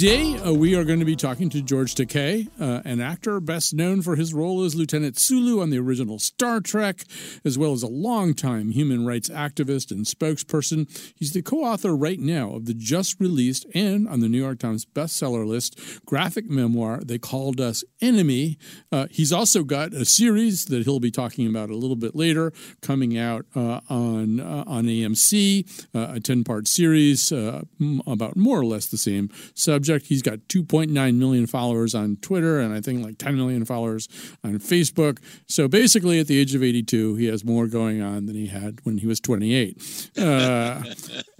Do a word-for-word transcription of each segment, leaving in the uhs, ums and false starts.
Today, uh, we are going to be talking to George Takei, uh, an actor best known for his role as Lieutenant Sulu on the original Star Trek, as well as a longtime human rights activist and spokesperson. He's the co-author right now of the just-released and on the New York Times bestseller list graphic memoir, They Called Us Enemy. Uh, he's also got a series that he'll be talking about a little bit later coming out uh, on, uh, on A M C, uh, a ten-part series uh, about more or less the same subject. He's got two point nine million followers on Twitter and I think like ten million followers on Facebook. So basically at the age of eighty-two, he has more going on than he had when he was twenty-eight. Uh,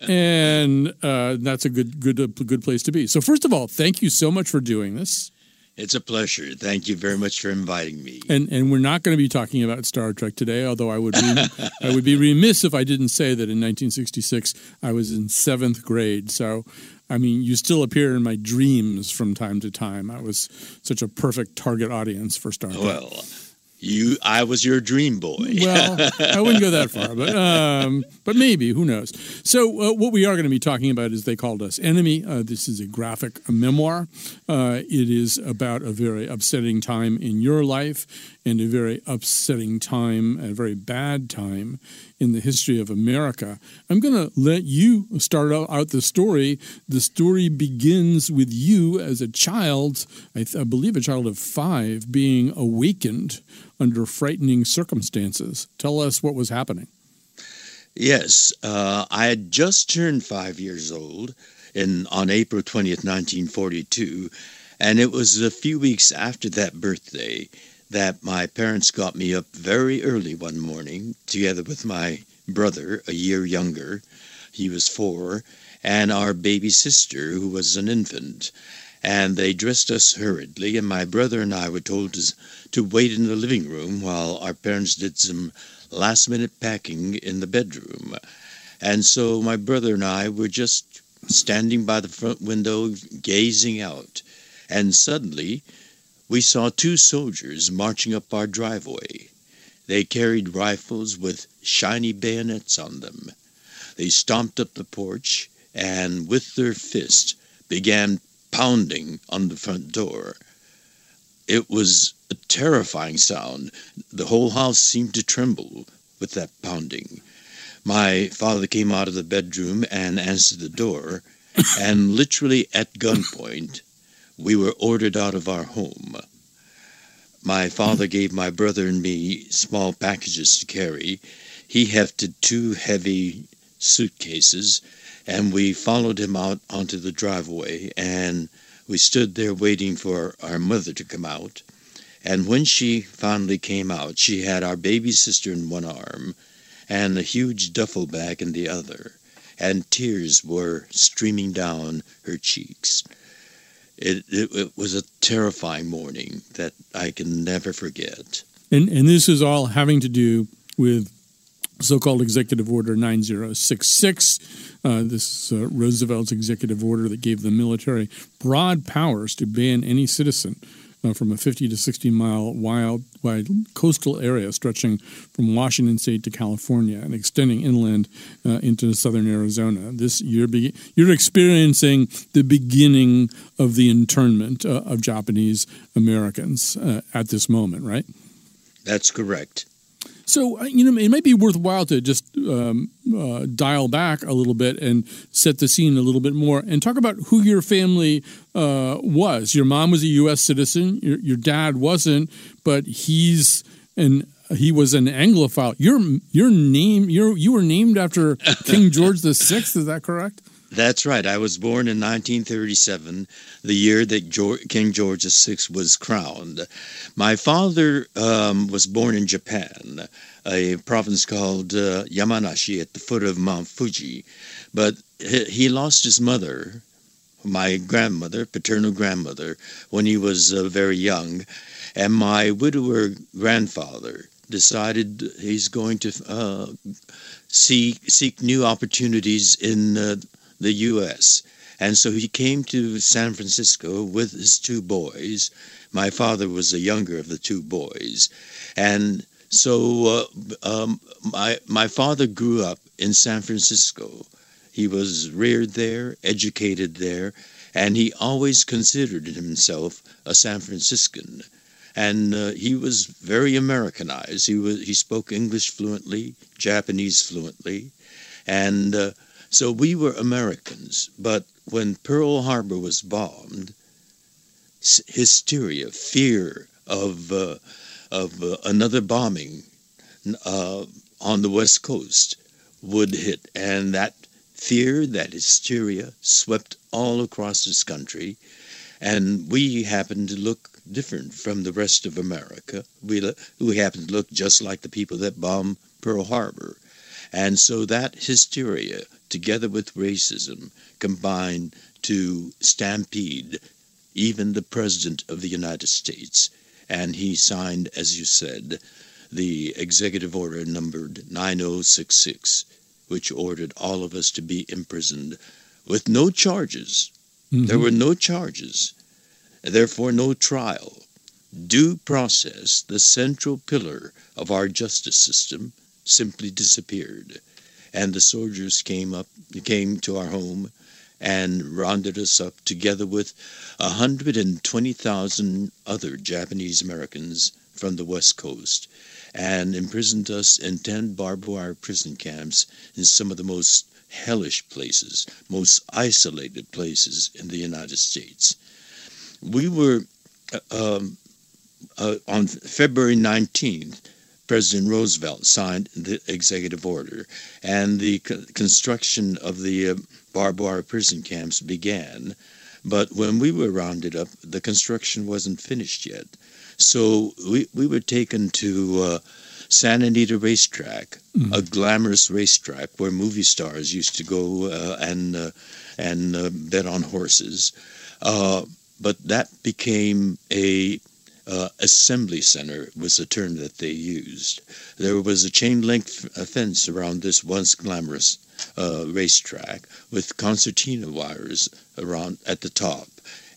and uh, that's a good, good, a good place to be. So first of all, thank you so much for doing this. It's a pleasure. Thank you very much for inviting me. And and we're not going to be talking about Star Trek today, although I would rem- I would be remiss if I didn't say that in nineteen sixty-six I was in seventh grade. So, I mean, you still appear in my dreams from time to time. I was such a perfect target audience for Star Trek. Well, you, I was your dream boy. Well, I wouldn't go that far, but um, but maybe, who knows? So uh, what we are going to be talking about is They Called Us Enemy. Uh, this is a graphic a memoir. Uh, it is about a very upsetting time in your life and a very upsetting time, a very bad time in the history of America. I'm going to let you start out the story. The story begins with you as a child, I, th- I believe a child of five, being awakened under frightening circumstances. Tell us what was happening. Yes. Uh, I had just turned five years old in on April twentieth, nineteen forty-two, and it was a few weeks after that birthday that my parents got me up very early one morning, together with my brother, a year younger, he was four, and our baby sister, who was an infant. And they dressed us hurriedly, and my brother and I were told to, to wait in the living room while our parents did some last-minute packing in the bedroom. And so my brother and I were just standing by the front window, gazing out, and suddenly we saw two soldiers marching up our driveway. They carried rifles with shiny bayonets on them. They stomped up the porch and, with their fists, began pounding on the front door. It was a terrifying sound. The whole house seemed to tremble with that pounding. My father came out of the bedroom and answered the door, and literally at gunpoint, we were ordered out of our home. My father gave my brother and me small packages to carry. He hefted two heavy suitcases, and we followed him out onto the driveway, and we stood there waiting for our mother to come out. And when she finally came out, she had our baby sister in one arm and a huge duffel bag in the other, and tears were streaming down her cheeks. It, it it was a terrifying morning that I can never forget. And and this is all having to do with so-called Executive Order nine zero six six. Uh, this is uh, Roosevelt's executive order that gave the military broad powers to ban any citizen uh, from a fifty to sixty mile wild, wide coastal area stretching from Washington State to California and extending inland uh, into southern Arizona. This you're be- you're experiencing the beginning of the internment uh, of Japanese Americans uh, at this moment, right? That's correct. So, you know, it might be worthwhile to just um, uh, dial back a little bit and set the scene a little bit more and talk about who your family uh, was. Your mom was a U S citizen. Your, your dad wasn't, but he's an he was an Anglophile. Your your name your you were named after King George the Sixth. Is that correct? That's right. I was born in nineteen thirty-seven, the year that George, King George the sixth was crowned. My father um, was born in Japan, a province called uh, Yamanashi at the foot of Mount Fuji. But he, he lost his mother, my grandmother, paternal grandmother, when he was uh, very young. And my widower grandfather decided he's going to uh, see, seek new opportunities in uh, the U S. And so he came to San Francisco with his two boys. My father was the younger of the two boys. And so uh, um, my, my father grew up in San Francisco. He was reared there, educated there, and he always considered himself a San Franciscan. And uh, he was very Americanized. He was, he spoke English fluently, Japanese fluently, and uh, so we were Americans. But when Pearl Harbor was bombed, s- hysteria, fear of uh, of uh, another bombing uh, on the West Coast would hit, and that fear, that hysteria, swept all across this country, and we happened to look different from the rest of America. We, we happen to look just like the people that bombed Pearl Harbor. And so that hysteria, together with racism, combined to stampede even the President of the United States. And he signed, as you said, the Executive Order numbered nine oh six six, which ordered all of us to be imprisoned with no charges. Mm-hmm. There were no charges. Therefore, no trial. Due process, the central pillar of our justice system, simply disappeared. And the soldiers came up, came to our home and rounded us up together with one hundred twenty thousand other Japanese Americans from the West Coast and imprisoned us in ten barbed wire prison camps in some of the most hellish places, most isolated places in the United States. We were, uh, uh, on February nineteenth, President Roosevelt signed the executive order, and the co- construction of the uh, barbed wire prison camps began. But when we were rounded up, the construction wasn't finished yet. So we, we were taken to uh, Santa Anita racetrack, mm-hmm. a glamorous racetrack where movie stars used to go uh, and, uh, and uh, bet on horses. Uh, But that became a uh, assembly center, was the term that they used. There was a chain link f- fence around this once glamorous uh, racetrack with concertina wires around at the top,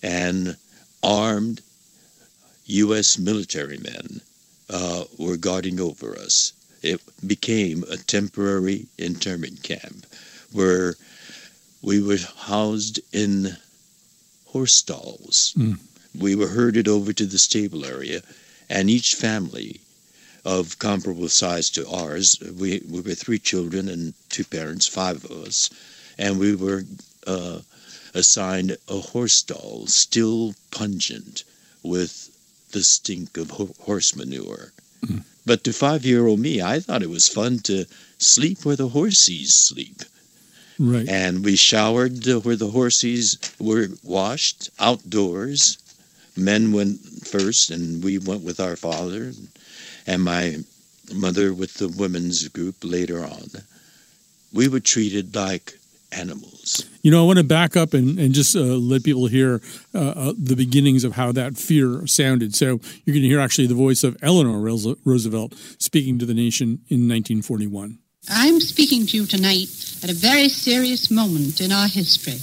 and armed U S military men uh, were guarding over us. It became a temporary internment camp where we were housed in horse stalls. Mm. We were herded over to the stable area, and each family of comparable size to ours, we, we were three children and two parents, five of us, and we were uh, assigned a horse stall still pungent with the stink of ho- horse manure. Mm. But to five-year-old me, I thought it was fun to sleep where the horses sleep. Right. And we showered where the horses were washed, outdoors. Men went first, and we went with our father, and my mother with the women's group later on. We were treated like animals. You know, I want to back up and, and just uh, let people hear uh, uh, the beginnings of how that fear sounded. So you're going to hear actually the voice of Eleanor Roosevelt speaking to the nation in nineteen forty-one. I'm speaking to you tonight at a very serious moment in our history.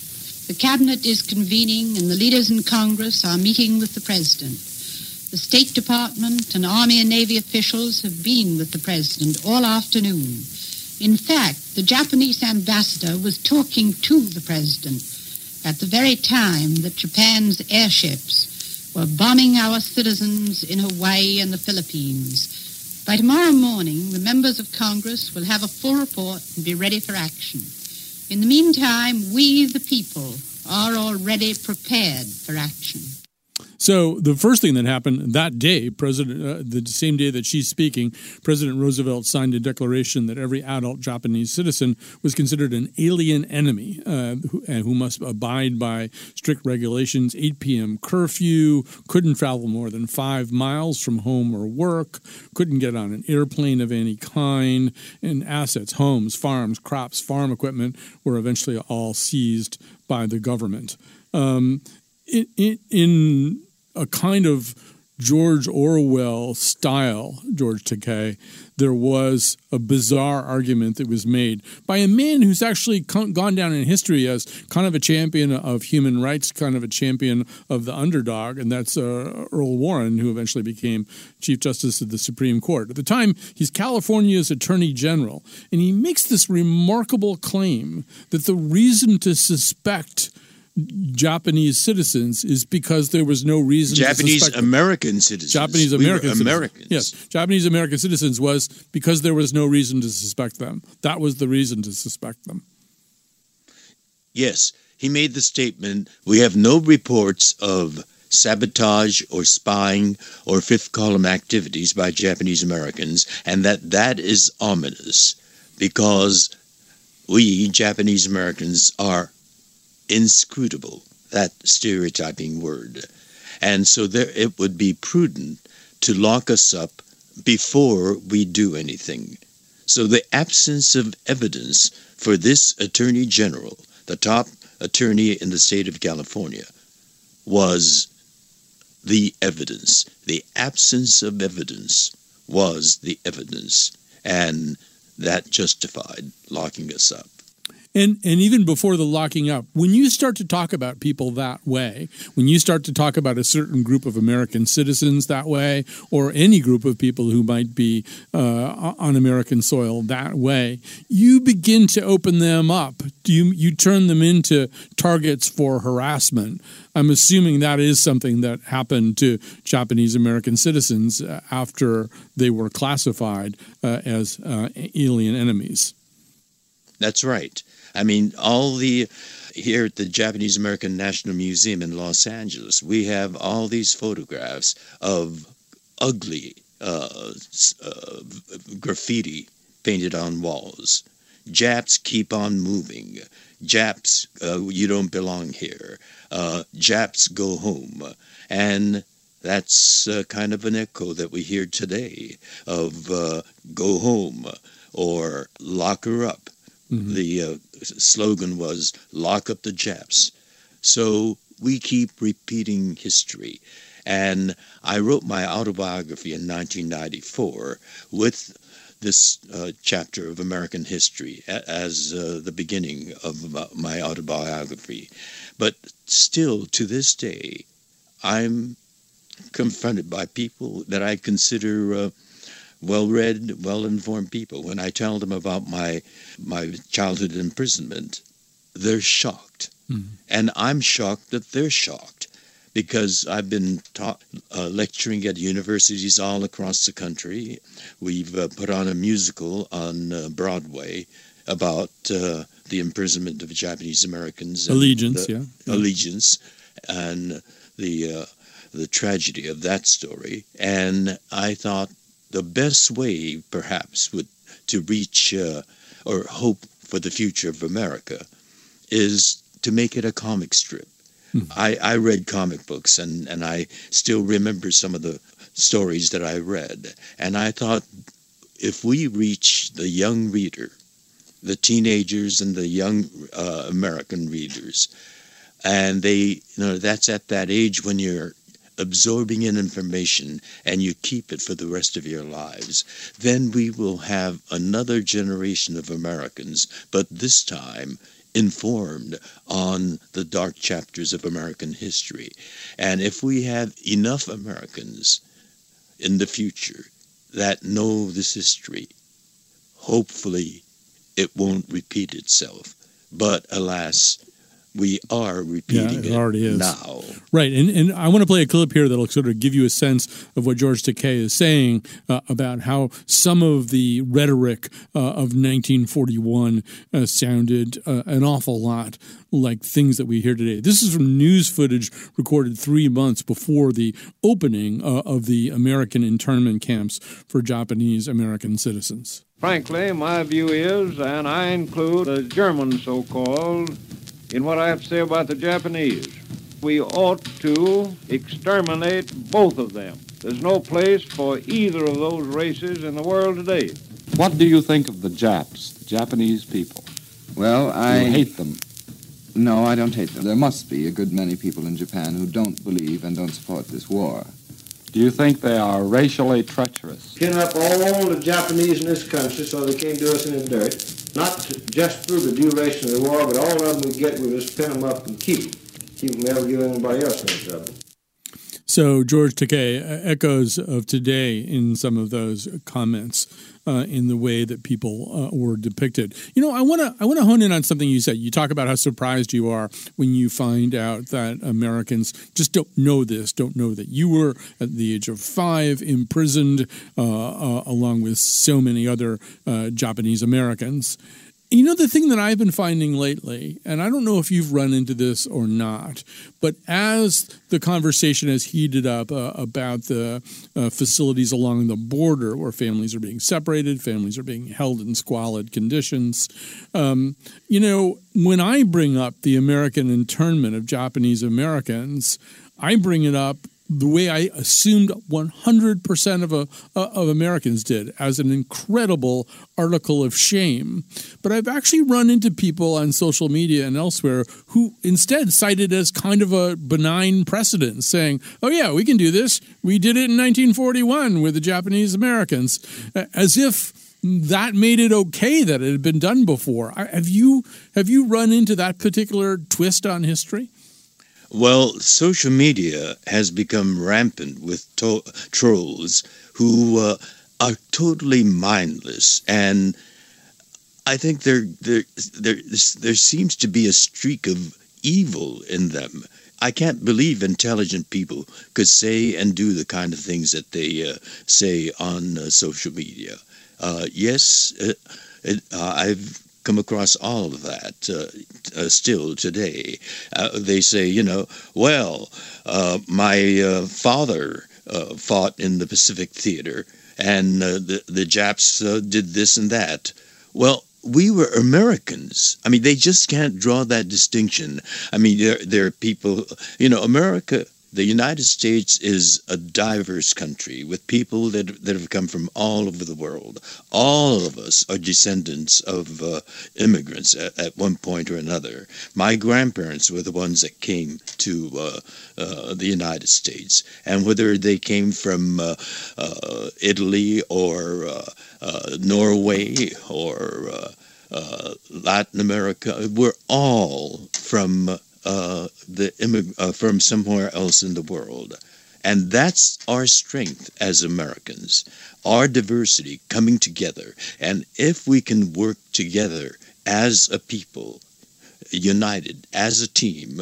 The Cabinet is convening and the leaders in Congress are meeting with the President. The State Department and Army and Navy officials have been with the President all afternoon. In fact, the Japanese ambassador was talking to the President at the very time that Japan's airships were bombing our citizens in Hawaii and the Philippines. By tomorrow morning, the members of Congress will have a full report and be ready for action. In the meantime, we, the people, are already prepared for action. So the first thing that happened that day, President, uh, the same day that she's speaking, President Roosevelt signed a declaration that every adult Japanese citizen was considered an alien enemy uh, who, and who must abide by strict regulations, eight p.m. curfew, couldn't travel more than five miles from home or work, couldn't get on an airplane of any kind, and assets, homes, farms, crops, farm equipment were eventually all seized by the government. Um, in, in, in a kind of George Orwell style, George Takei, there was a bizarre argument that was made by a man who's actually con- gone down in history as kind of a champion of human rights, kind of a champion of the underdog, and that's uh, Earl Warren, who eventually became Chief Justice of the Supreme Court. At the time, he's California's Attorney General, and he makes this remarkable claim that the reason to suspect Japanese citizens is because there was no reason Japanese to suspect American citizens. Japanese American we citizens. Americans. Yes. Japanese American citizens was because there was no reason to suspect them. That was the reason to suspect them. Yes. He made the statement, we have no reports of sabotage or spying or fifth column activities by Japanese Americans, and that that is ominous because we Japanese Americans are inscrutable, that stereotyping word. And so there, it would be prudent to lock us up before we do anything. So the absence of evidence for this Attorney General, the top attorney in the state of California, was the evidence. The absence of evidence was the evidence. And that justified locking us up. And and even before the locking up, when you start to talk about people that way, when you start to talk about a certain group of American citizens that way, or any group of people who might be uh, on American soil that way, you begin to open them up. You, you turn them into targets for harassment. I'm assuming that is something that happened to Japanese American citizens after they were classified uh, as uh, alien enemies. That's right. I mean, all the here at the Japanese American National Museum in Los Angeles, we have all these photographs of ugly uh, uh, graffiti painted on walls. Japs keep on moving. Japs, uh, you don't belong here. Uh, Japs go home. And that's uh, kind of an echo that we hear today of uh, go home or lock her up. Mm-hmm. The uh, slogan was, lock up the Japs. So we keep repeating history. And I wrote my autobiography in nineteen ninety-four with this uh, chapter of American history as uh, the beginning of my autobiography. But still, to this day, I'm confronted by people that I consider Uh, well-read, well-informed people. When I tell them about my my childhood imprisonment, they're shocked. Mm-hmm. And I'm shocked that they're shocked because I've been taught, uh, lecturing at universities all across the country. We've uh, put on a musical on uh, Broadway about uh, the imprisonment of Japanese Americans. Allegiance, the, yeah. Allegiance and the uh, the tragedy of that story. And I thought, the best way, perhaps, would, to reach uh, or hope for the future of America is to make it a comic strip. Mm-hmm. I, I read comic books, and, and I still remember some of the stories that I read. And I thought, if we reach the young reader, the teenagers and the young uh, American readers, and they, you know, that's at that age when you're absorbing in information, and you keep it for the rest of your lives, then we will have another generation of Americans, but this time informed on the dark chapters of American history. And if we have enough Americans in the future that know this history, hopefully it won't repeat itself. But alas, we are repeating yeah, it, it already is. now. Right, and, and I want to play a clip here that will sort of give you a sense of what George Takei is saying uh, about how some of the rhetoric uh, of nineteen forty-one uh, sounded uh, an awful lot like things that we hear today. This is from news footage recorded three months before the opening uh, of the American internment camps for Japanese American citizens. Frankly, my view is, and I include the Germans so-called, in what I have to say about the Japanese. We ought to exterminate both of them. There's no place for either of those races in the world today. What do you think of the Japs, the Japanese people? Well, I... You hate them. No, I don't hate them. There must be a good many people in Japan who don't believe and don't support this war. Do you think they are racially treacherous? Pin up all the Japanese in this country so they can't do us any dirt. Not just through the duration of the war, but all of them we get, we just pin them up and keep them. Keep them never give anybody else any trouble. So George Takei echoes of today in some of those comments uh, in the way that people uh, were depicted. You know, I want to I want to hone in on something you said. You talk about how surprised you are when you find out that Americans just don't know this, don't know that you were at the age of five imprisoned uh, uh, along with so many other uh, Japanese Americans. You know, the thing that I've been finding lately, and I don't know if you've run into this or not, but as the conversation has heated up uh, about the uh, facilities along the border where families are being separated, families are being held in squalid conditions, um, you know, when I bring up the American internment of Japanese Americans, I bring it up the way I assumed one hundred percent of a, of Americans did, as an incredible article of shame. But I've actually run into people on social media and elsewhere who instead cited as kind of a benign precedent, saying, oh, yeah, we can do this. We did it in nineteen forty-one with the Japanese Americans, as if that made it okay that it had been done before. Have you, have you run into that particular twist on history? Well, social media has become rampant with to- trolls who uh, are totally mindless, and I think there there there there seems to be a streak of evil in them. I can't believe intelligent people could say and do the kind of things that they uh, say on uh, social media. Uh, yes, uh, it, uh, I've. come across all of that uh, uh, still today. Uh, they say, you know, well, uh, my uh, father uh, fought in the Pacific Theater, and uh, the, the Japs uh, did this and that. Well, we were Americans. I mean, they just can't draw that distinction. I mean, there, there are people, you know, America... The United States is a diverse country with people that that have come from all over the world. All of us are descendants of uh, immigrants at, at one point or another. My grandparents were the ones that came to uh, uh, the United States. And whether they came from uh, uh, Italy or uh, uh, Norway or uh, uh, Latin America, we're all from uh, Uh, the immig- uh, from somewhere else in the world. And that's our strength as Americans, our diversity coming together. And if we can work together as a people, united as a team,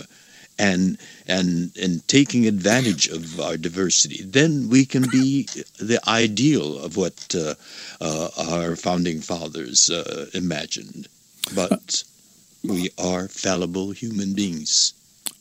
and and and taking advantage of our diversity, then we can be the ideal of what uh, uh, our founding fathers uh, imagined. But... we are fallible human beings.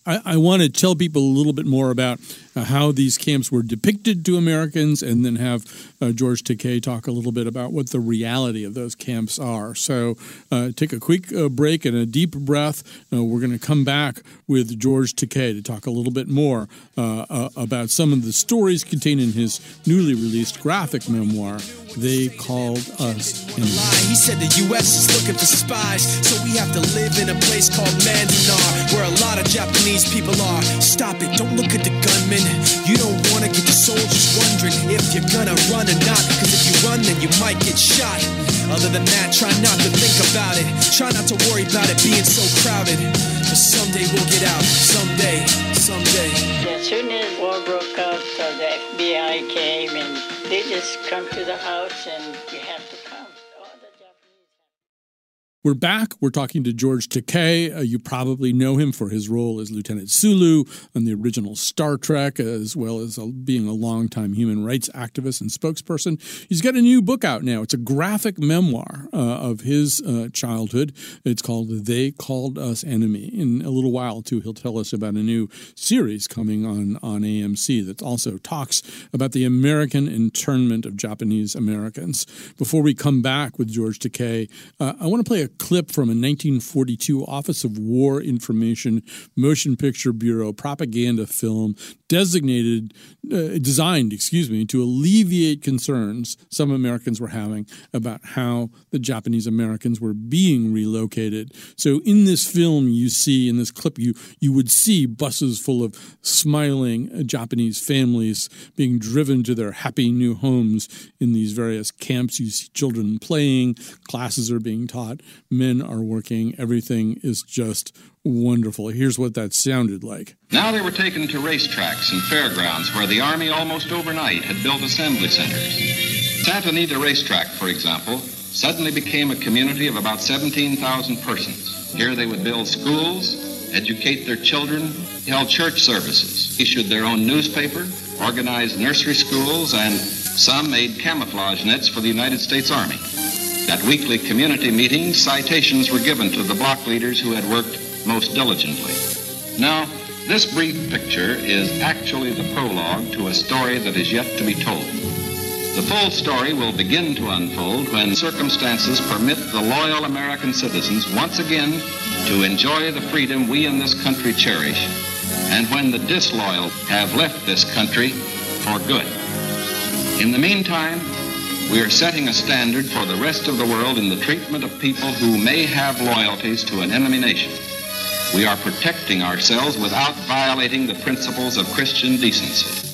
I, I want to tell people a little bit more about uh, how these camps were depicted to Americans, and then have uh, George Takei talk a little bit about what the reality of those camps are. So uh, take a quick uh, break and a deep breath. Uh, we're going to come back with George Takei to talk a little bit more uh, uh, about some of the stories contained in his newly released graphic memoir, They Called Us Enemy. He said the U S is looking for spies, so we have to live in a place called Manzanar, where a lot of Japanese people are. Stop it, don't look at the gunmen. You don't want to get the soldiers wondering if you're gonna run or not, because if you run, then you might get shot. Other than that, try not to think about it. Try not to worry about it being so crowded. But someday we'll get out. Someday, someday. As soon as war broke out, so the F B I came and they just come to the house and you have to come. We're back. We're talking to George Takei. Uh, you probably know him for his role as Lieutenant Sulu on the original Star Trek, as well as a, being a longtime human rights activist and spokesperson. He's got a new book out now. It's a graphic memoir uh, of his uh, childhood. It's called They Called Us Enemy. In a little while, too, he'll tell us about a new series coming on, on A M C that also talks about the American internment of Japanese Americans. Before we come back with George Takei, uh, I want to play a clip from a nineteen forty-two Office of War Information Motion Picture Bureau propaganda film designated, uh, designed, excuse me, to alleviate concerns some Americans were having about how the Japanese Americans were being relocated. So in this film you see, in this clip, you, you would see buses full of smiling Japanese families being driven to their happy new homes in these various camps. You see children playing, classes are being taught, men are working. Everything is just wonderful. Here's what that sounded like. Now they were taken to racetracks and fairgrounds where the Army almost overnight had built assembly centers. Santa Anita racetrack, for example, suddenly became a community of about seventeen thousand persons. Here they would build schools, educate their children, held church services, issued their own newspaper, organized nursery schools, and some made camouflage nets for the United States Army. At weekly community meetings, citations were given to the block leaders who had worked most diligently. Now, this brief picture is actually the prologue to a story that is yet to be told. The full story will begin to unfold when circumstances permit the loyal American citizens once again to enjoy the freedom we in this country cherish, and when the disloyal have left this country for good. In the meantime, we are setting a standard for the rest of the world in the treatment of people who may have loyalties to an enemy nation. We are protecting ourselves without violating the principles of Christian decency.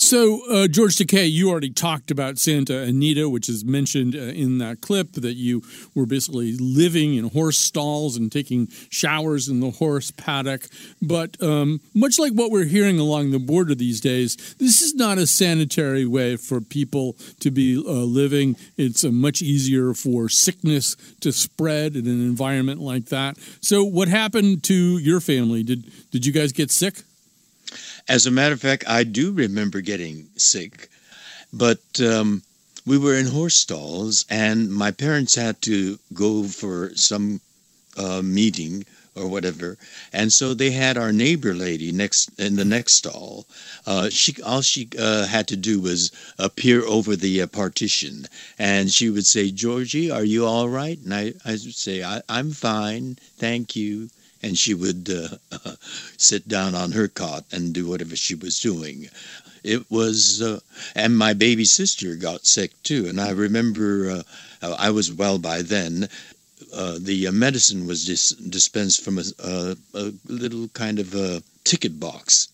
So, uh, George Takei, you already talked about Santa Anita, which is mentioned uh, in that clip, that you were basically living in horse stalls and taking showers in the horse paddock. But um, much like what we're hearing along the border these days, this is not a sanitary way for people to be uh, living. It's uh, much easier for sickness to spread in an environment like that. So what happened to your family? Did, did you guys get sick? As a matter of fact, I do remember getting sick, but um, we were in horse stalls, and my parents had to go for some uh, meeting or whatever, and so they had our neighbor lady next in the next stall. Uh, she all she uh, had to do was uh, peer over the uh, partition, and she would say, "Georgie, are you all right?" And I I would say, I, "I'm fine, thank you." And she would uh, sit down on her cot and do whatever she was doing. It was, uh, and my baby sister got sick too. And I remember uh, I was well by then. Uh, the medicine was dis- dispensed from a, a, a little kind of a ticket box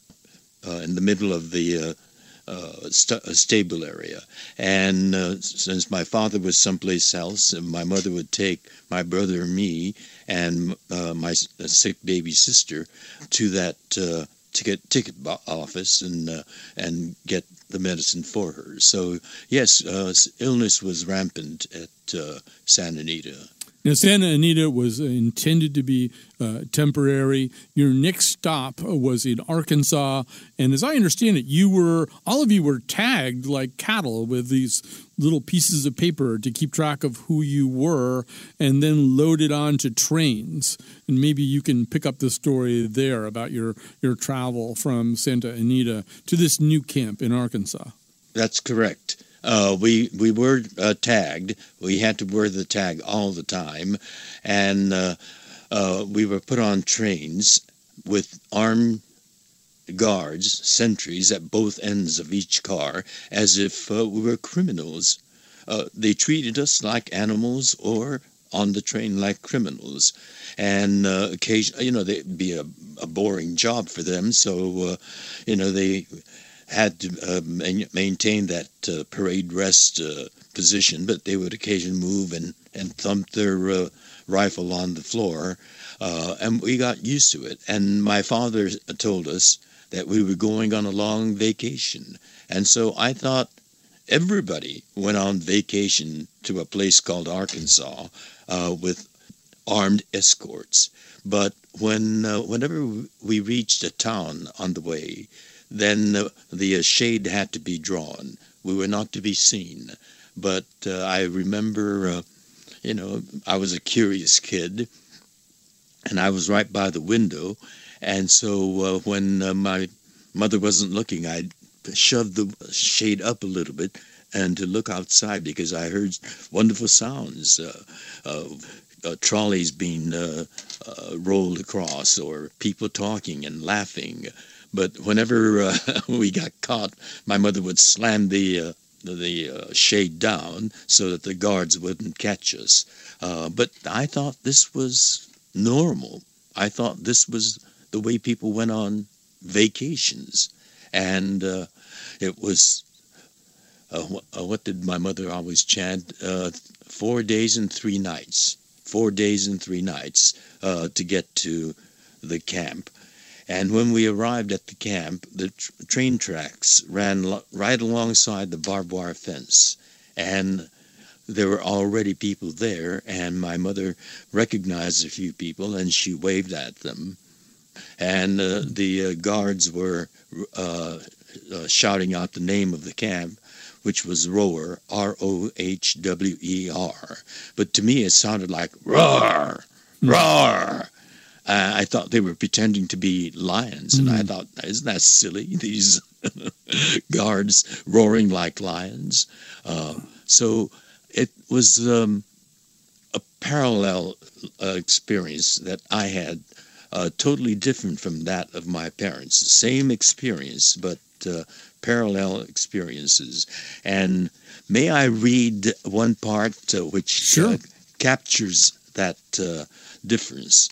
uh, in the middle of the uh, Uh, st- a stable area. And uh, since my father was someplace else, my mother would take my brother and me and uh, my uh, sick baby sister to that uh, ticket ticket bo- office and uh, and get the medicine for her. So yes, uh, illness was rampant at uh, Santa Anita. Now, Santa Anita was intended to be uh, temporary. Your next stop was in Arkansas. And as I understand it, you were all of you were tagged like cattle with these little pieces of paper to keep track of who you were and then loaded onto trains. And maybe you can pick up the story there about your, your travel from Santa Anita to this new camp in Arkansas. That's correct. Uh, we we were uh, tagged. We had to wear the tag all the time, and uh, uh, we were put on trains with armed guards, sentries at both ends of each car, as if uh, we were criminals. Uh, they treated us like animals, or on the train like criminals, and uh, occasionally, you know, they'd be a, a boring job for them. So, uh, you know, they had to uh, man- maintain that uh, parade rest uh, position, but they would occasionally move and, and thump their uh, rifle on the floor, uh, and we got used to it. And my father told us that we were going on a long vacation, and so I thought everybody went on vacation to a place called Arkansas uh, with armed escorts. But when uh, whenever we reached a town on the way, then uh, the uh, shade had to be drawn. We were not to be seen. But uh, I remember, uh, you know, I was a curious kid, and I was right by the window. And so uh, when uh, my mother wasn't looking, I shoved the shade up a little bit and to look outside, because I heard wonderful sounds uh, of Uh, trolleys being uh, uh, rolled across, or people talking and laughing. But whenever uh, we got caught, my mother would slam the uh, the uh, shade down so that the guards wouldn't catch us. Uh, but I thought this was normal. I thought this was the way people went on vacations. And uh, it was, uh, wh- uh, what did my mother always chant? Uh, four days and three nights. Four days and three nights uh, to get to the camp. And when we arrived at the camp, the tr- train tracks ran lo- right alongside the barbed wire fence. And there were already people there, and my mother recognized a few people, and she waved at them. And uh, the uh, guards were uh, uh, shouting out the name of the camp, which was Rower, R O H W E R. But to me, it sounded like roar, roar. Uh, I thought they were pretending to be lions, and mm. I thought, isn't that silly, these guards roaring like lions? Uh, so it was um, a parallel uh, experience that I had, uh, totally different from that of my parents. The same experience, but Uh, parallel experiences. And may I read one part uh, which sure. uh, captures that uh, difference?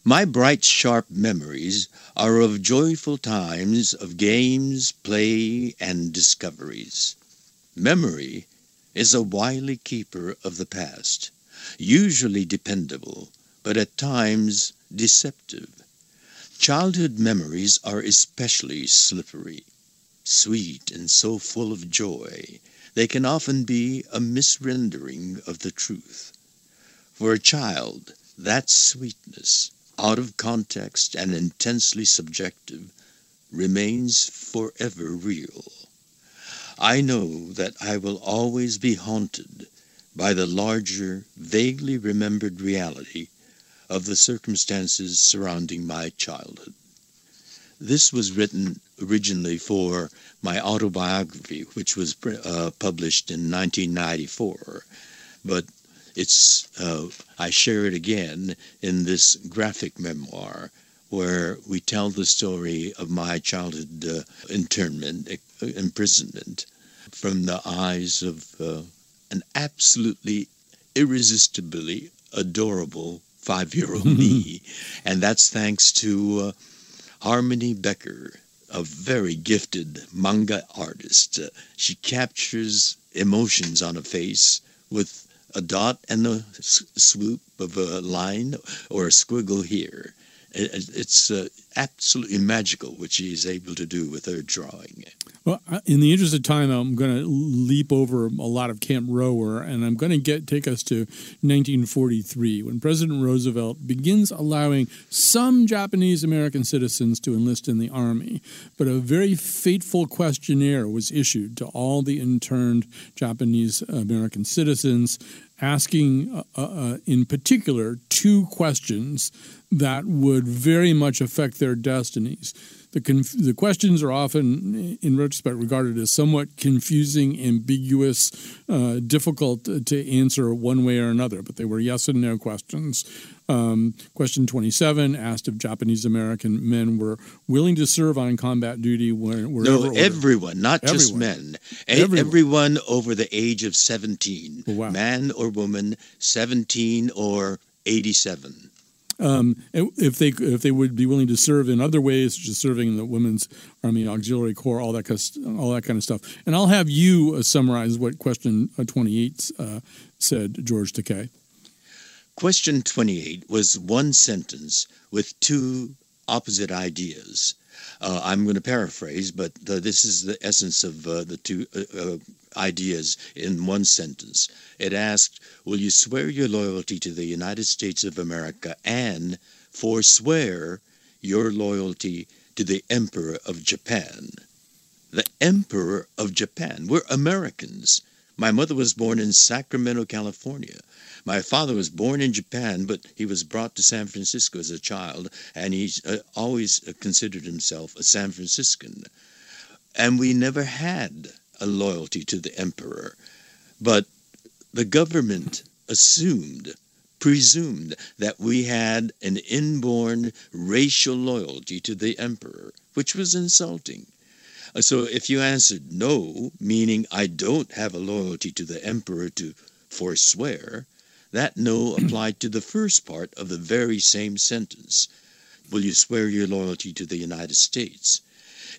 My bright, sharp memories are of joyful times of games, play, and discoveries. Memory is a wily keeper of the past, usually dependable, but at times deceptive. Childhood memories are especially slippery, sweet, and so full of joy, they can often be a misrendering of the truth. For a child, that sweetness, out of context and intensely subjective, remains forever real. I know that I will always be haunted by the larger, vaguely remembered reality of the circumstances surrounding my childhood. This was written originally for my autobiography, which was uh, published in nineteen ninety-four, but it's uh, I share it again in this graphic memoir, where we tell the story of my childhood uh, internment, uh, imprisonment, from the eyes of uh, an absolutely irresistibly adorable five-year-old me, and that's thanks to uh, Harmony Becker, a very gifted manga artist. Uh, she captures emotions on a face with a dot and a s- swoop of a line or a squiggle here. It, it's uh, absolutely magical what she's able to do with her drawing. Well, in the interest of time, I'm going to leap over a lot of Camp Rower, and I'm going to get take us to nineteen forty-three, when President Roosevelt begins allowing some Japanese American citizens to enlist in the Army. But a very fateful questionnaire was issued to all the interned Japanese American citizens, asking, uh, uh, in particular, two questions that would very much affect their destinies. The, conf- the questions are often, in retrospect, regarded as somewhat confusing, ambiguous, uh, difficult to answer one way or another, but they were yes and no questions. Um, question twenty-seven asked if Japanese American men were willing to serve on combat duty. Where, no, everyone, ordered. not everyone. just men. Everyone. everyone over the age of seventeen, oh, wow. man or woman, seventeen or eighty-seven. Um, if they if they would be willing to serve in other ways, such as serving in the Women's Army Auxiliary Corps, all that all that kind of stuff. And I'll have you uh, summarize what question twenty-eight uh, said, George Takei. Question twenty-eight was one sentence with two opposite ideas. Uh, I'm going to paraphrase, but uh, this is the essence of uh, the two uh, uh, ideas in one sentence. It asked, will you swear your loyalty to the United States of America and forswear your loyalty to the Emperor of Japan? The Emperor of Japan. We're Americans. My mother was born in Sacramento, California. My father was born in Japan, but he was brought to San Francisco as a child, and he uh, always considered himself a San Franciscan. And we never had a loyalty to the emperor. But the government assumed, presumed, that we had an inborn racial loyalty to the emperor, which was insulting. So if you answered no, meaning I don't have a loyalty to the emperor to forswear, that no applied to the first part of the very same sentence. Will you swear your loyalty to the United States?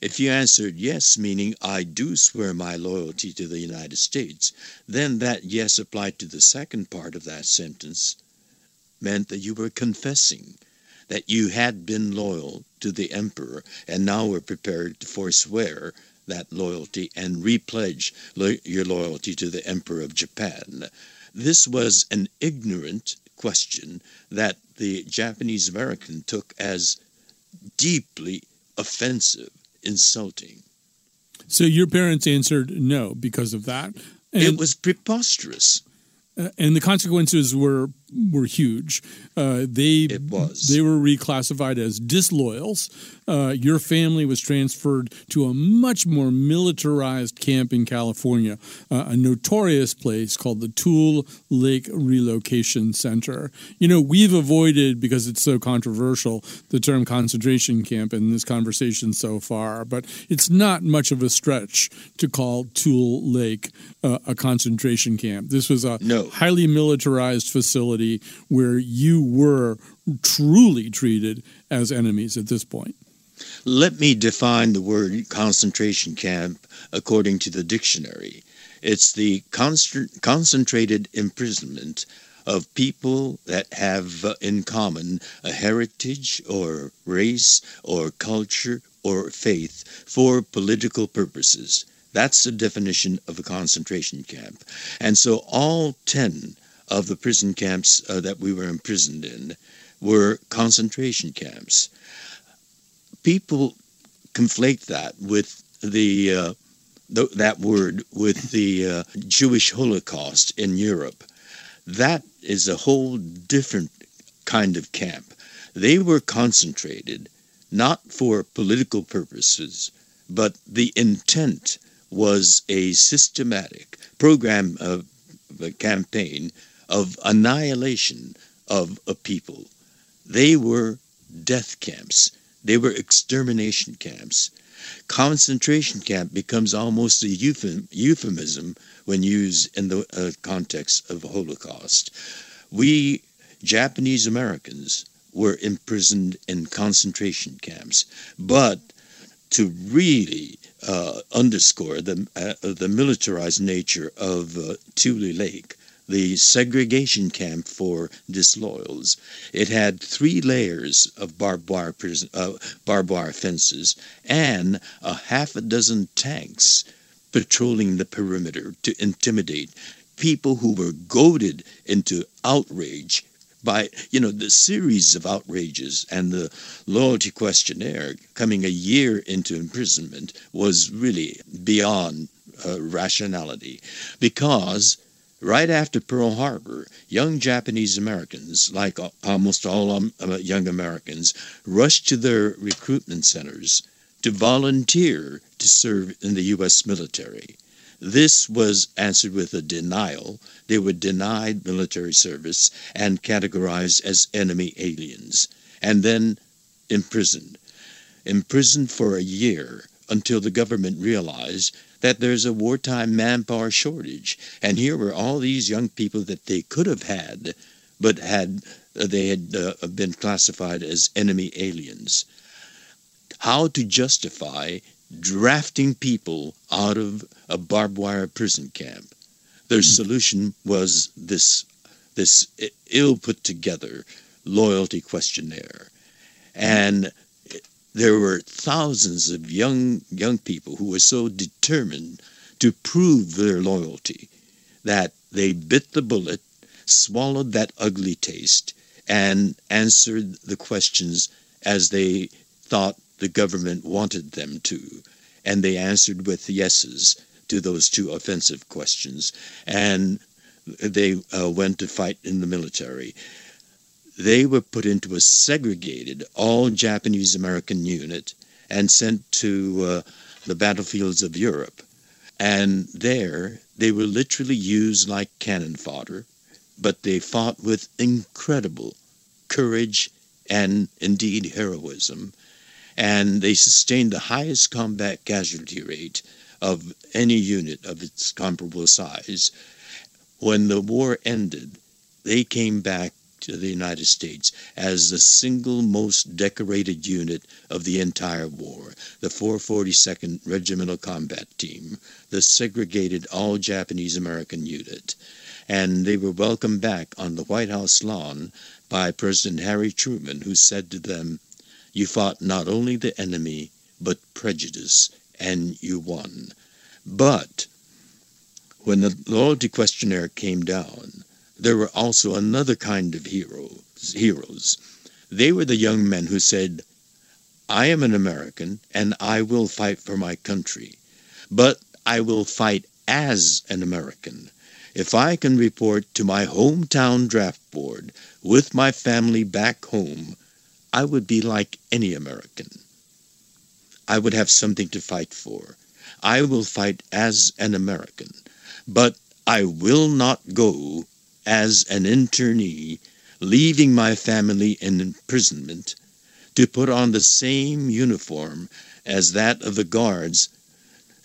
If you answered yes, meaning I do swear my loyalty to the United States, then that yes applied to the second part of that sentence meant that you were confessing that you had been loyal to the emperor and now were prepared to forswear that loyalty and repledge lo- your loyalty to the emperor of Japan. This was an ignorant question that the Japanese American took as deeply offensive, insulting. So your parents answered no because of that? And it was preposterous. Uh, and the consequences were were huge. Uh, they it was. They were reclassified as disloyals. Uh, your family was transferred to a much more militarized camp in California, uh, a notorious place called the Tule Lake Relocation Center. You know, we've avoided, because it's so controversial, the term concentration camp in this conversation so far, but it's not much of a stretch to call Tule Lake uh, a concentration camp. This was a no. highly militarized facility where you were truly treated as enemies at this point. Let me define the word concentration camp according to the dictionary. It's the const- concentrated imprisonment of people that have uh, in common a heritage or race or culture or faith for political purposes. That's the definition of a concentration camp. And so all ten of the prison camps uh, that we were imprisoned in were concentration camps. People conflate that with the, uh, th- that word with the uh, Jewish Holocaust in Europe. That is a whole different kind of camp. They were concentrated not for political purposes, but the intent was a systematic program of a campaign of annihilation of a people. They were death camps. They were extermination camps. Concentration camp becomes almost a euphemism when used in the uh, context of Holocaust. We Japanese Americans were imprisoned in concentration camps, but to really uh, underscore the uh, the militarized nature of uh, Tule Lake, the segregation camp for disloyals, it had three layers of barbed wire, prison, uh, barbed wire fences and a half a dozen tanks patrolling the perimeter to intimidate people who were goaded into outrage by, you know, the series of outrages. And the loyalty questionnaire coming a year into imprisonment was really beyond uh, rationality, because right after Pearl Harbor, young Japanese Americans, like almost all young Americans, rushed to their recruitment centers to volunteer to serve in the U S military. This was answered with a denial. They were denied military service and categorized as enemy aliens, and then imprisoned. Imprisoned for a year until the government realized that there's a wartime manpower shortage. And here were all these young people that they could have had, but had uh, they had uh, been classified as enemy aliens. How to justify drafting people out of a barbed wire prison camp? Their solution was this, this ill-put-together loyalty questionnaire. And there were thousands of young young people who were so determined to prove their loyalty that they bit the bullet, swallowed that ugly taste, and answered the questions as they thought the government wanted them to. And they answered with yeses to those two offensive questions. And they uh, went to fight in the military. They were put into a segregated all-Japanese American unit and sent to uh, the battlefields of Europe. And there, they were literally used like cannon fodder, but they fought with incredible courage and, indeed, heroism. And they sustained the highest combat casualty rate of any unit of its comparable size. When the war ended, they came back to the United States as the single most decorated unit of the entire war, the four forty-second Regimental Combat Team, the segregated all-Japanese American unit. And they were welcomed back on the White House lawn by President Harry Truman, who said to them, "You fought not only the enemy, but prejudice, and you won." But when the loyalty questionnaire came down, there were also another kind of heroes, heroes. They were the young men who said, "I am an American, and I will fight for my country, but I will fight as an American. If I can report to my hometown draft board with my family back home, I would be like any American. I would have something to fight for. I will fight as an American, but I will not go as an internee, leaving my family in imprisonment, to put on the same uniform as that of the guards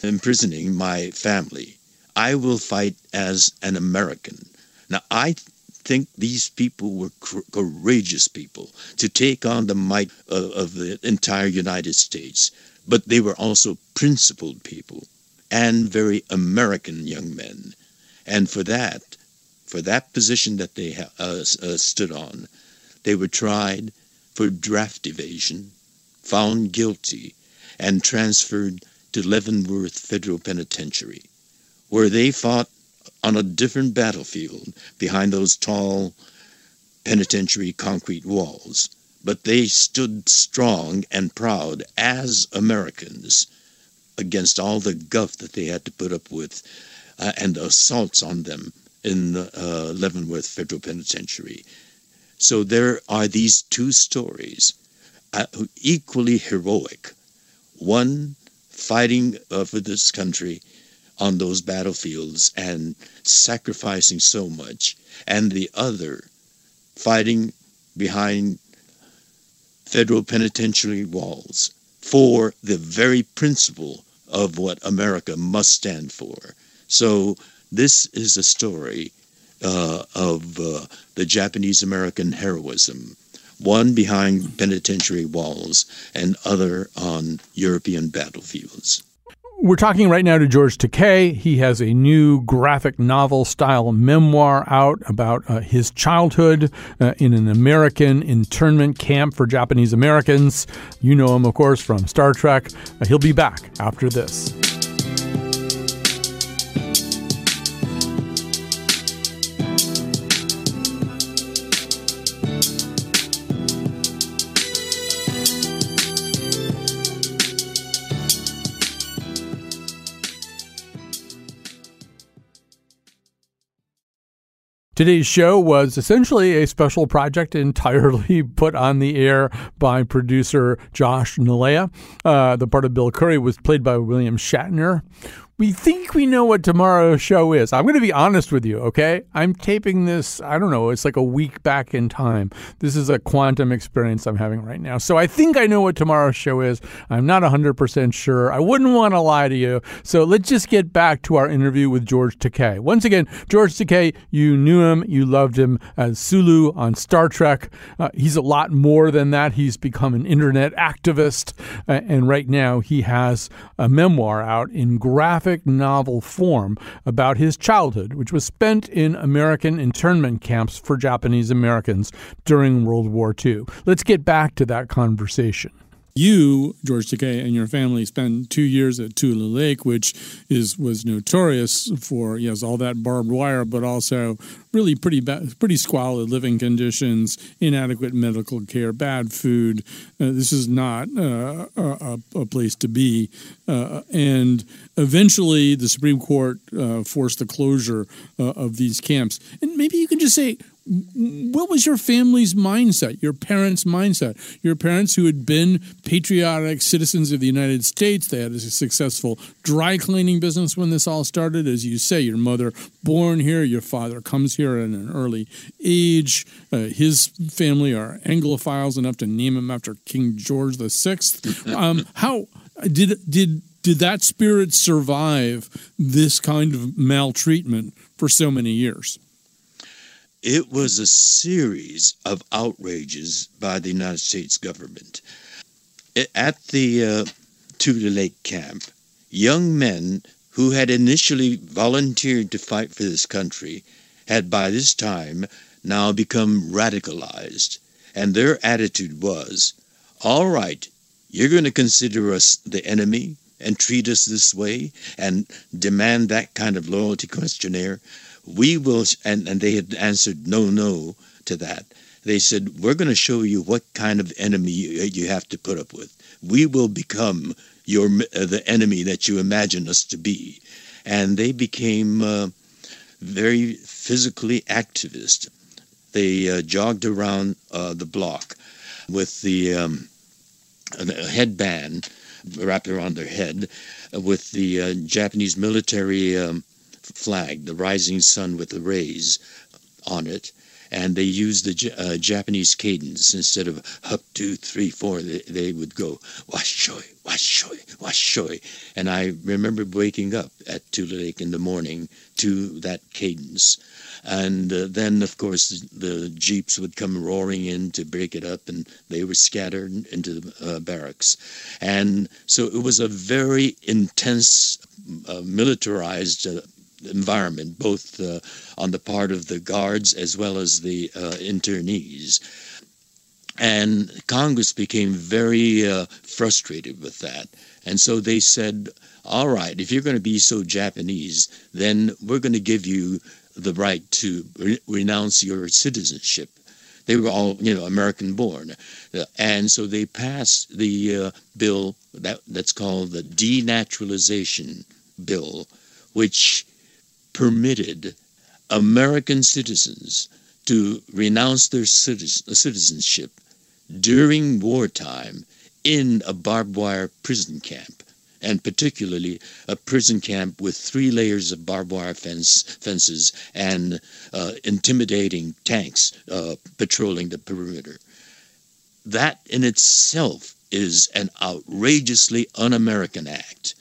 imprisoning my family. I will fight as an American." Now, I th- think these people were cr- courageous people to take on the might of, of the entire United States, but they were also principled people and very American young men. And for that, for that position that they uh, uh, stood on, they were tried for draft evasion, found guilty, and transferred to Leavenworth Federal Penitentiary, where they fought on a different battlefield behind those tall penitentiary concrete walls. But they stood strong and proud as Americans against all the guff that they had to put up with uh, and the assaults on them in uh, Leavenworth Federal Penitentiary. So there are these two stories, uh, equally heroic. One fighting uh, for this country on those battlefields and sacrificing so much, and the other fighting behind federal penitentiary walls for the very principle of what America must stand for. So this is a story uh, of uh, the Japanese American heroism, one behind penitentiary walls and other on European battlefields. We're talking right now to George Takei. He has a new graphic novel-style memoir out about uh, his childhood uh, in an American internment camp for Japanese Americans. You know him, of course, from Star Trek. Uh, he'll be back after this. Today's show was essentially a special project entirely put on the air by producer Josh Nalea. Uh, the part of Bill Curry was played by William Shatner. We think we know what tomorrow's show is. I'm going to be honest with you, okay? I'm taping this, I don't know, it's like a week back in time. This is a quantum experience I'm having right now. So I think I know what tomorrow's show is. I'm not one hundred percent sure. I wouldn't want to lie to you. So let's just get back to our interview with George Takei. Once again, George Takei, you knew him, you loved him as Sulu on Star Trek. Uh, he's a lot more than that. He's become an internet activist. Uh, and right now he has a memoir out in graphic novel form about his childhood, which was spent in American internment camps for Japanese Americans during World War Two. Let's get back to that conversation. You, George Takei, and your family spend two years at Tule Lake, which is was notorious for, yes, all that barbed wire, but also really pretty ba- pretty squalid living conditions, inadequate medical care, bad food. Uh, this is not uh, a, a place to be. Uh, and eventually the Supreme Court uh, forced the closure uh, of these camps. And maybe you can just say, what was your family's mindset, your parents' mindset? Your parents who had been patriotic citizens of the United States, they had a successful dry cleaning business when this all started. As you say, your mother born here, your father comes here at an early age. Uh, his family are Anglophiles enough to name him after King George the Sixth. Um, how did did did that spirit survive this kind of maltreatment for so many years? It was a series of outrages by the United States government. At the uh, Tule Lake camp, young men who had initially volunteered to fight for this country had by this time now become radicalized. And their attitude was, all right, you're going to consider us the enemy and treat us this way and demand that kind of loyalty questionnaire. We will, and, and they had answered no, no to that. They said, we're going to show you what kind of enemy you, you have to put up with. We will become your uh, the enemy that you imagine us to be. And they became uh, very physically activist. They uh, jogged around uh, the block with the um, headband wrapped around their head with the uh, Japanese military um, flag, the rising sun with the rays on it, and they used the uh, Japanese cadence. Instead of up, two, three, four, they, they would go, washoi, washoi, washoi. And I remember waking up at Tule Lake in the morning to that cadence. And uh, then, of course, the, the jeeps would come roaring in to break it up, and they were scattered into the uh, barracks. And so it was a very intense, uh, militarized uh, environment, both uh, on the part of the guards as well as the uh, internees. And Congress became very uh, frustrated with that. And so they said, all right, if you're going to be so Japanese, then we're going to give you the right to re- renounce your citizenship. They were all, you know, American born. And so they passed the uh, bill that, that's called the Denaturalization Bill, which permitted American citizens to renounce their citizenship during wartime in a barbed wire prison camp, and particularly a prison camp with three layers of barbed wire fence, fences and uh, intimidating tanks uh, patrolling the perimeter. That in itself is an outrageously un-American act.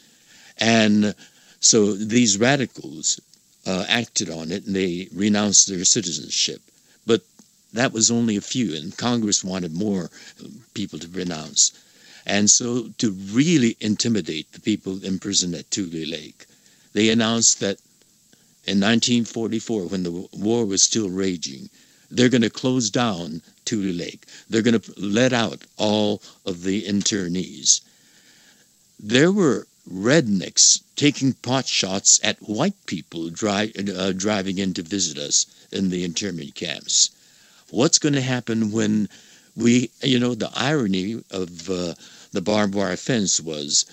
And so these radicals uh, acted on it, and they renounced their citizenship. But that was only a few, and Congress wanted more people to renounce. And so to really intimidate the people imprisoned at Tule Lake, they announced that in nineteen forty-four, when the war was still raging, they're going to close down Tule Lake. They're going to let out all of the internees. There were rednecks taking pot shots at white people dri- uh, driving in to visit us in the internment camps. What's going to happen when we, you know, the irony of uh, the barbed wire fence was,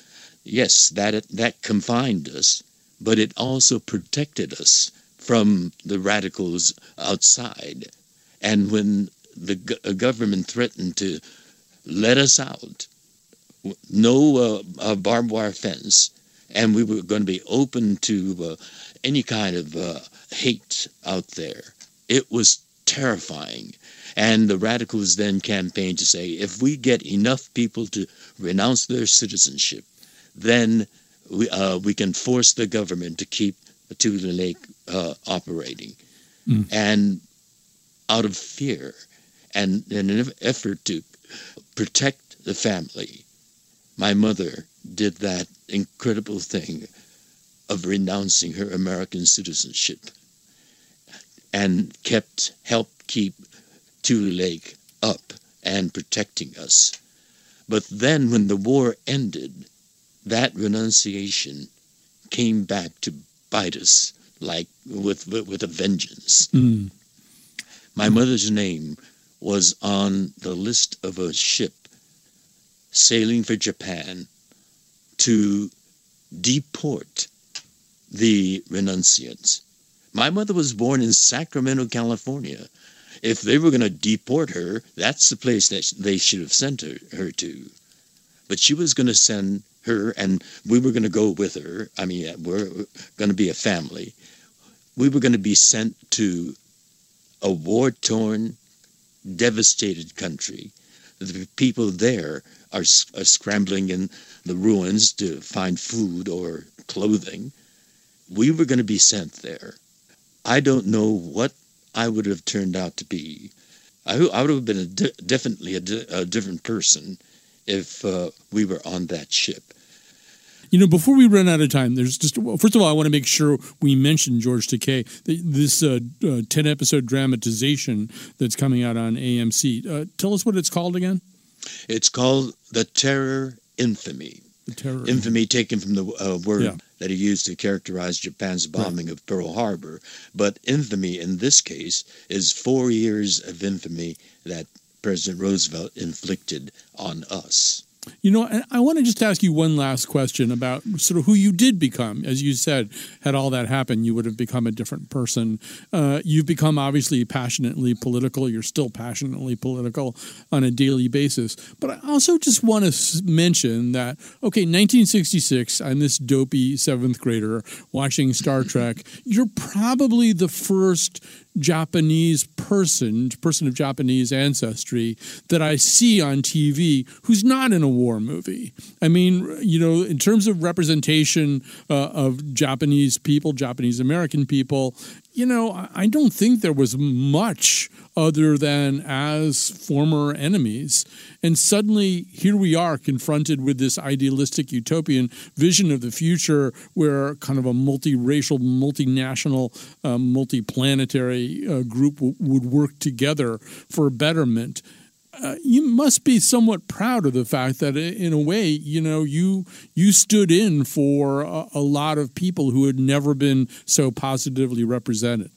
yes, that that confined us, but it also protected us from the radicals outside. And when the go- government threatened to let us out, no uh, barbed wire fence, and we were going to be open to uh, any kind of uh, hate out there. It was terrifying. And the radicals then campaigned to say, if we get enough people to renounce their citizenship, then we, uh, we can force the government to keep Tule Lake uh, operating. Mm. And out of fear and, and an effort to protect the family, my mother did that incredible thing of renouncing her American citizenship and kept, helped keep Tule Lake up and protecting us. But then when the war ended, that renunciation came back to bite us like with with, with a vengeance. Mm. My mother's name was on the list of a ship sailing for Japan to deport the renunciants. My mother was born in Sacramento, California. If they were going to deport her, that's the place that they should have sent her, her to. But she was going to send her, and we were going to go with her. I mean, we're going to be a family. We were going to be sent to a war-torn, devastated country. The people there are, are scrambling in the ruins to find food or clothing. We were going to be sent there. I don't know what I would have turned out to be. I, I would have been a di- definitely a, di- a different person if uh, we were on that ship. You know, before we run out of time, there's just well, first of all, I want to make sure we mention George Takei. This uh, uh, ten-episode dramatization that's coming out on A M C. Uh, tell us what it's called again. It's called The Terror Infamy. The Terror Infamy, taken from the uh, word yeah. that he used to characterize Japan's bombing right. of Pearl Harbor. But infamy in this case is four years of infamy that President Roosevelt inflicted on us. You know, and I want to just ask you one last question about sort of who you did become. As you said, had all that happened, you would have become a different person. Uh, you've become obviously passionately political. You're still passionately political on a daily basis. But I also just want to mention that, okay, nineteen sixty-six, I'm this dopey seventh grader watching Star Trek. You're probably the first Japanese person, person of Japanese ancestry that I see on T V who's not in a war movie. I mean, you know, in terms of representation uh, of Japanese people, Japanese American people, you know, I don't think there was much other than as former enemies. And suddenly here we are confronted with this idealistic utopian vision of the future where kind of a multiracial, multinational, uh, multiplanetary uh, group w- would work together for betterment. Uh, you must be somewhat proud of the fact that, in a way, you know, you you stood in for a, a lot of people who had never been so positively represented.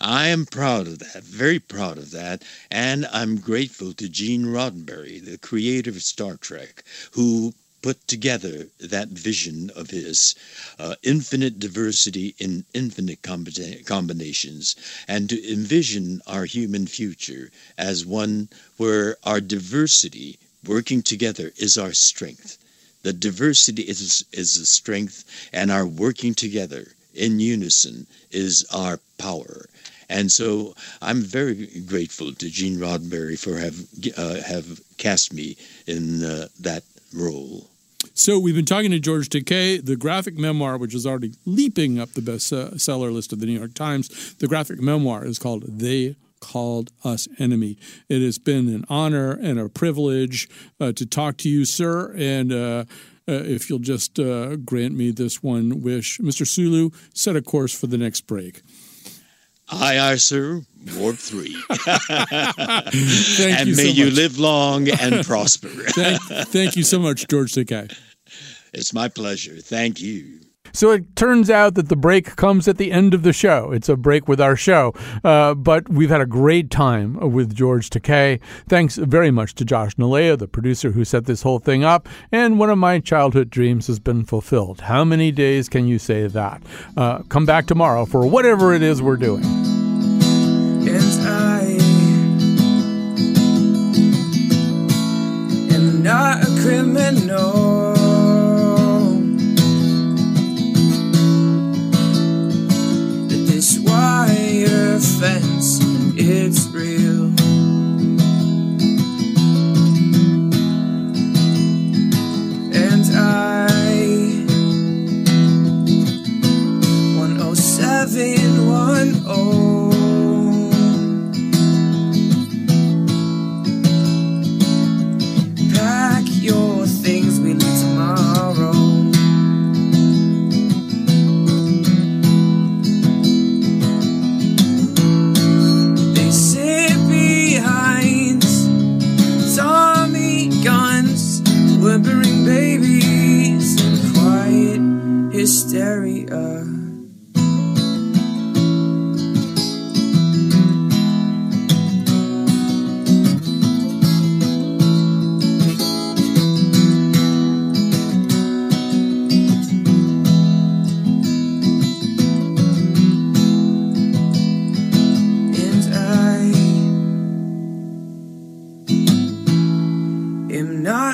I am proud of that, very proud of that, and I'm grateful to Gene Roddenberry, the creator of Star Trek, who put together that vision of his, uh, infinite diversity in infinite combina- combinations, and to envision our human future as one where our diversity working together is our strength. The diversity is, is the strength, and our working together in unison is our power. And so I'm very grateful to Gene Roddenberry for have uh, have cast me in uh, that role. So we've been talking to George Takei, the graphic memoir, which is already leaping up the bestseller list of the New York Times. The graphic memoir is called They Called Us Enemy. It has been an honor and a privilege uh, to talk to you, sir. And uh, uh, if you'll just uh, grant me this one wish, Mister Sulu, set a course for the next break. Aye, aye, sir. Warp three. Thank and you may so you much. Live long and prosper. thank, thank you so much, George Takei. It's my pleasure. Thank you. So it turns out that the break comes at the end of the show. It's a break with our show. Uh, but we've had a great time with George Takei. Thanks very much to Josh Nalea, the producer who set this whole thing up. And one of my childhood dreams has been fulfilled. How many days can you say that? Uh, come back tomorrow for whatever it is we're doing. Yes, I am not a criminal. Wire fence, it's real. And I one oh seven one oh. Pack your things, we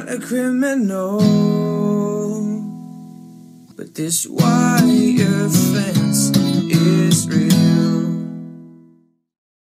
not a criminal, but this wire fence is real.